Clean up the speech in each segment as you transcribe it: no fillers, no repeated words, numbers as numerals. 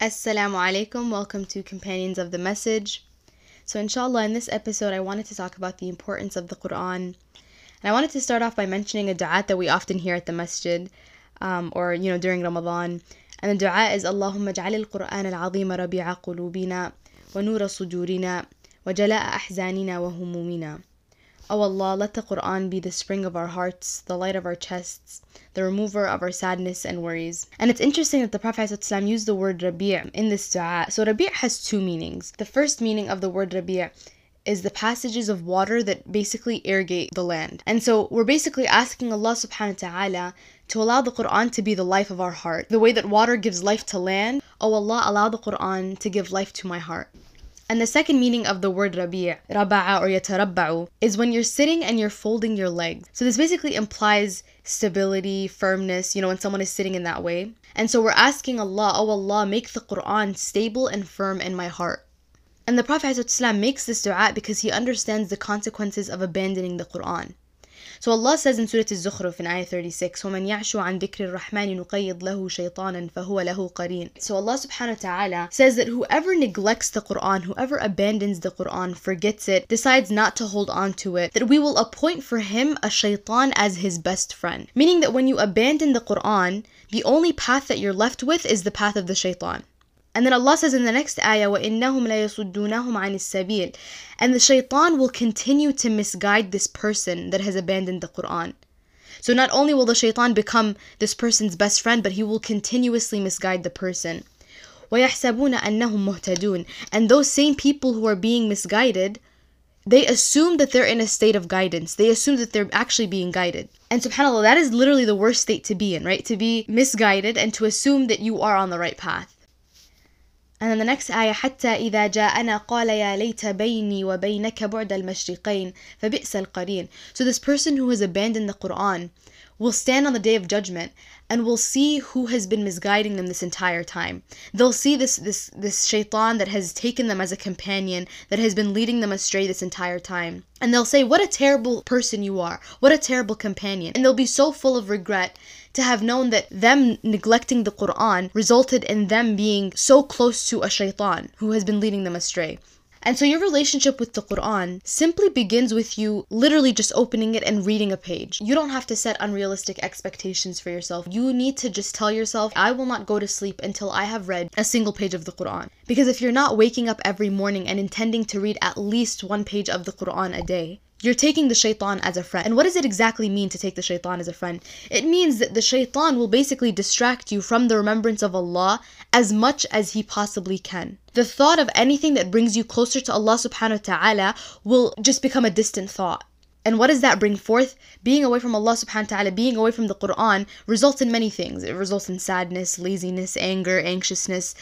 Assalamu alaikum, welcome to Companions of the Message. So inshallah, in this episode I wanted to talk about the importance of the Qur'an. And I wanted to start off by mentioning a du'a that we often hear at the masjid, or during Ramadan. And the du'a is Allahumma aj'alil al-Qur'an al-Azima rabi'a Qulubina wa nura Sudurina wa jalaa a wa humumina. O Allah, let the Qur'an be the spring of our hearts, the light of our chests, the remover of our sadness and worries. And it's interesting that the Prophet ﷺ used the word Rabi' in this du'a. So Rabi' has two meanings. The first meaning of the word Rabi' is the passages of water that basically irrigate the land. And so we're basically asking Allah subhanahu wa ta'ala to allow the Qur'an to be the life of our heart. The way that water gives life to land, O Allah, allow the Qur'an to give life to my heart. And the second meaning of the word raba'a or yatarabba'u, is when you're sitting and you're folding your legs. So this basically implies stability, firmness, when someone is sitting in that way. And so we're asking Allah, oh Allah, make the Qur'an stable and firm in my heart. And the Prophet ﷺ makes this du'a because he understands the consequences of abandoning the Qur'an. So Allah says in Surah Al-Zukhruf in Ayah 36, وَمَنْ يَعْشُ عَنْ ذِكْرِ الرَّحْمَنِ نُقَيِّضْ لَهُ شَيْطَانًا فَهُوَ لَهُ قَرِينٌ. So Allah subhanahu wa ta'ala says that whoever neglects the Qur'an, whoever abandons the Qur'an, forgets it, decides not to hold on to it, that we will appoint for him a shaytan as his best friend. Meaning that when you abandon the Qur'an, the only path that you're left with is the path of the shaytan. And then Allah says in the next ayah, وَإِنَّهُمْ لَيَصُدُّونَهُمْ عَنِ السَّبِيلِ. And the shaytan will continue to misguide this person that has abandoned the Qur'an. So not only will the shaytan become this person's best friend, but he will continuously misguide the person. وَيَحْسَبُونَ أَنَّهُمْ مُهْتَدُونَ. And those same people who are being misguided, they assume that they're in a state of guidance. They assume that they're actually being guided. And subhanAllah, that is literally the worst state to be in, right? To be misguided and to assume that you are on the right path. And then the next ayah, حَتَّى إِذَا جَاءَنَا قَالَ يَا لَيْتَ بَيْنِي وَبَيْنَكَ بُعْدَ الْمَشْرِقَيْنِ فَبِئْسَ الْقَرِينَ. So this person who has abandoned the Qur'an will stand on the Day of Judgment and will see who has been misguiding them this entire time. They'll see this shaitan that has taken them as a companion, that has been leading them astray this entire time. And they'll say, what a terrible person you are, what a terrible companion. And they'll be so full of regret to have known that them neglecting the Qur'an resulted in them being so close to a shaitan who has been leading them astray. And so your relationship with the Qur'an simply begins with you literally just opening it and reading a page. You don't have to set unrealistic expectations for yourself. You need to just tell yourself, I will not go to sleep until I have read a single page of the Qur'an. Because if you're not waking up every morning and intending to read at least one page of the Qur'an a day, you're taking the shaitan as a friend. And what does it exactly mean to take the shaitan as a friend? It means that the shaitan will basically distract you from the remembrance of Allah as much as he possibly can. The thought of anything that brings you closer to Allah subhanahu wa ta'ala will just become a distant thought. And what does that bring forth? Being away from Allah subhanahu wa ta'ala, being away from the Qur'an, results in many things. It results in sadness, laziness, anger, anxiousness,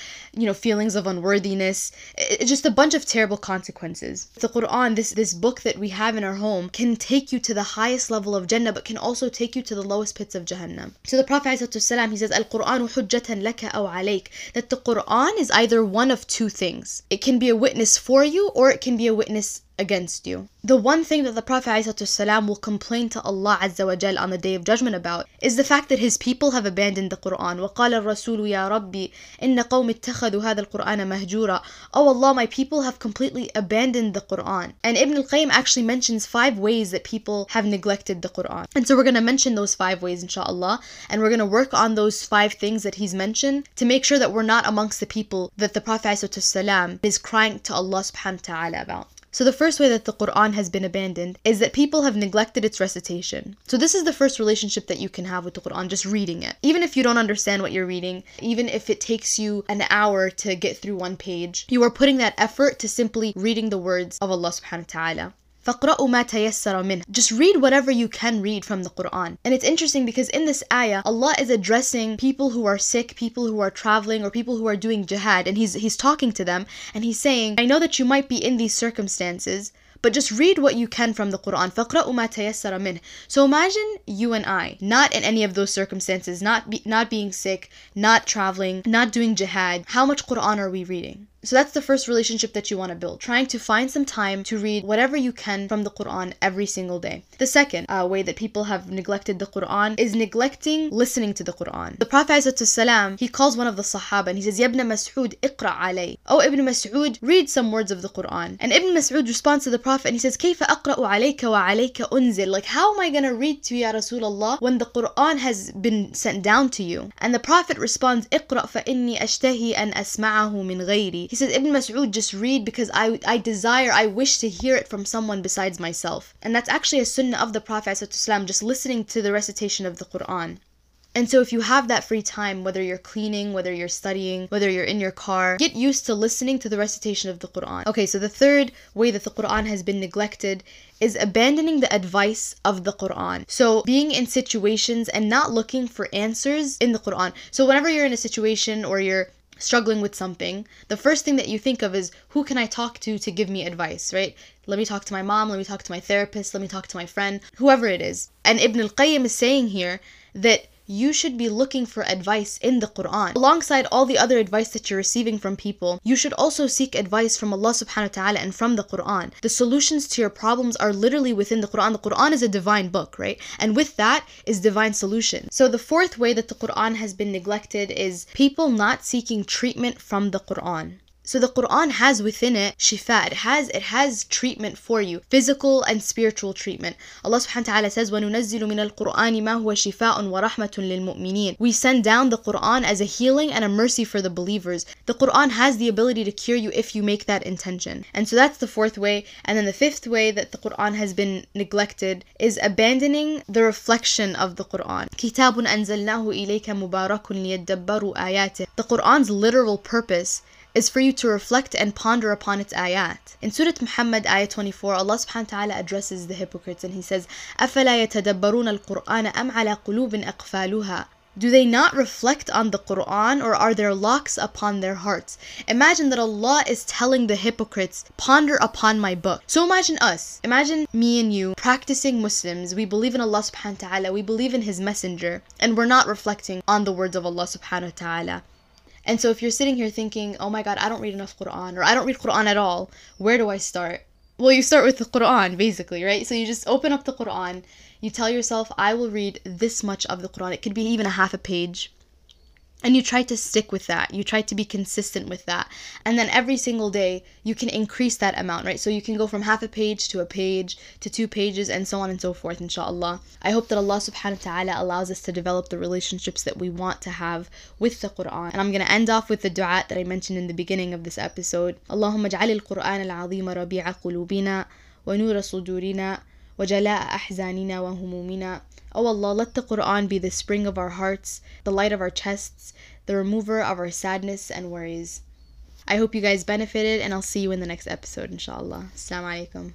feelings of unworthiness. It's just a bunch of terrible consequences. The Qur'an, this book that we have in our home, can take you to the highest level of Jannah, but can also take you to the lowest pits of Jahannam. So the Prophet ﷺ, he says, Al-Qur'anu hujjatan laka aw alayk. That the Qur'an is either one of two things. It can be a witness for you, or it can be a witness against you. The one thing that the Prophet ﷺ will complain to Allah Azza wa Jal on the Day of Judgment about is the fact that his people have abandoned the Qur'an. وَقَالَ الرَّسُولُ يَا رَبِّ إِنَّ قَوْمِ اتَّخَذُوا هَذَا الْقُرْآنَ مَهْجُورًا. Oh Allah, my people have completely abandoned the Qur'an. And Ibn Al-Qayyim actually mentions 5 ways that people have neglected the Qur'an. And so we're going to mention those 5 ways inshallah, and we're going to work on those 5 things that he's mentioned to make sure that we're not amongst the people that the Prophet ﷺ is crying to Allah subhanahu wa ta'ala about. So the first way that the Qur'an has been abandoned is that people have neglected its recitation. So this is the first relationship that you can have with the Qur'an, just reading it. Even if you don't understand what you're reading, even if it takes you an hour to get through one page, you are putting that effort to simply reading the words of Allah subhanahu wa ta'ala. فَقْرَأُوا مَا تَيَسَّرَ مِنْهُ. Just read whatever you can read from the Qur'an. And it's interesting because in this ayah, Allah is addressing people who are sick, people who are traveling, or people who are doing jihad, and he's talking to them, and he's saying, I know that you might be in these circumstances, but just read what you can from the Qur'an. فَقْرَأُوا مَا تَيَسَّرَ مِنْهُ. So imagine you and I, not in any of those circumstances, not being sick, not traveling, not doing jihad. How much Qur'an are we reading? So that's the first relationship that you want to build, trying to find some time to read whatever you can from the Qur'an every single day. The second way that people have neglected the Qur'an is neglecting listening to the Qur'an. The Prophet ﷺ, he calls one of the Sahaba and he says, Ya Ibn Mas'ud, iqra' alay. Oh, Ibn Mas'ud, read some words of the Qur'an. And Ibn Mas'ud responds to the Prophet and he says, Kayfa aqra'u alayka wa alayka unzil? Like, how am I going to read to you, Ya Rasulullah, when the Qur'an has been sent down to you? And the Prophet responds, Iqra' fa inni ashtahi an asma'ahu min ghayri. He says, Ibn Mas'ud, just read because I desire, I wish to hear it from someone besides myself. And that's actually a sunnah of the Prophet ﷺ, just listening to the recitation of the Qur'an. And so if you have that free time, whether you're cleaning, whether you're studying, whether you're in your car, get used to listening to the recitation of the Qur'an. Okay, so the third way that the Qur'an has been neglected is abandoning the advice of the Qur'an. So being in situations and not looking for answers in the Qur'an. So whenever you're in a situation or you're struggling with something, the first thing that you think of is, who can I talk to give me advice, right? Let me talk to my mom, let me talk to my therapist, let me talk to my friend, whoever it is. And Ibn Al-Qayyim is saying here that you should be looking for advice in the Qur'an. Alongside all the other advice that you're receiving from people, you should also seek advice from Allah subhanahu wa ta'ala and from the Qur'an. The solutions to your problems are literally within the Qur'an. The Qur'an is a divine book, right? And with that is divine solution. So the fourth way that the Qur'an has been neglected is people not seeking treatment from the Qur'an. So the Qur'an has within it shifa, it has treatment for you, physical and spiritual treatment. Allah subhanahu wa ta'ala says, وَنُنَزِّلُ مِنَ الْقُرْآنِ مَا هُوَ شِفَاءٌ وَرَحْمَةٌ لِلْمُؤْمِنِينَ. We send down the Qur'an as a healing and a mercy for the believers. The Qur'an has the ability to cure you if you make that intention. And so that's the fourth way. And then the fifth way that the Qur'an has been neglected is abandoning the reflection of the Qur'an. كِتَابٌ أَنزَلْنَاهُ إِلَيْكَ مُبَارَكٌ لِيَدَّبَّرُوا آيَاتِهِ. The Qur'an's literal purpose is for you to reflect and ponder upon its ayat. In Surah Muhammad, ayah 24, Allah subhanahu wa ta'ala addresses the hypocrites and he says, أَفَلَا يَتَدَبَّرُونَ الْقُرْآنَ أَمْ عَلَى قُلُوبٍ أَقْفَالُهَا. Do they not reflect on the Qur'an, or are there locks upon their hearts? Imagine that Allah is telling the hypocrites, ponder upon my book. So imagine us, imagine me and you, practicing Muslims. We believe in Allah subhanahu wa ta'ala, we believe in His messenger, and we're not reflecting on the words of Allah subhanahu wa ta'ala. And so if you're sitting here thinking, oh my God, I don't read enough Qur'an, or I don't read Qur'an at all, where do I start? Well, you start with the Qur'an, basically, right? So you just open up the Qur'an, you tell yourself, I will read this much of the Qur'an. It could be even a half a page. And you try to stick with that. You try to be consistent with that. And then every single day, you can increase that amount, right? So you can go from half a page to a page to 2 pages and so on and so forth, inshallah. I hope that Allah subhanahu wa ta'ala allows us to develop the relationships that we want to have with the Qur'an. And I'm going to end off with the dua that I mentioned in the beginning of this episode. Allahumma aj'alil al-Qur'an al-Azima rabi'a Qulubina wa nura Sudurina wa jalaa a ahzanina wa humumina. Oh Allah, let the Qur'an be the spring of our hearts, the light of our chests, the remover of our sadness and worries. I hope you guys benefited, and I'll see you in the next episode, inshallah. Assalamu alaikum.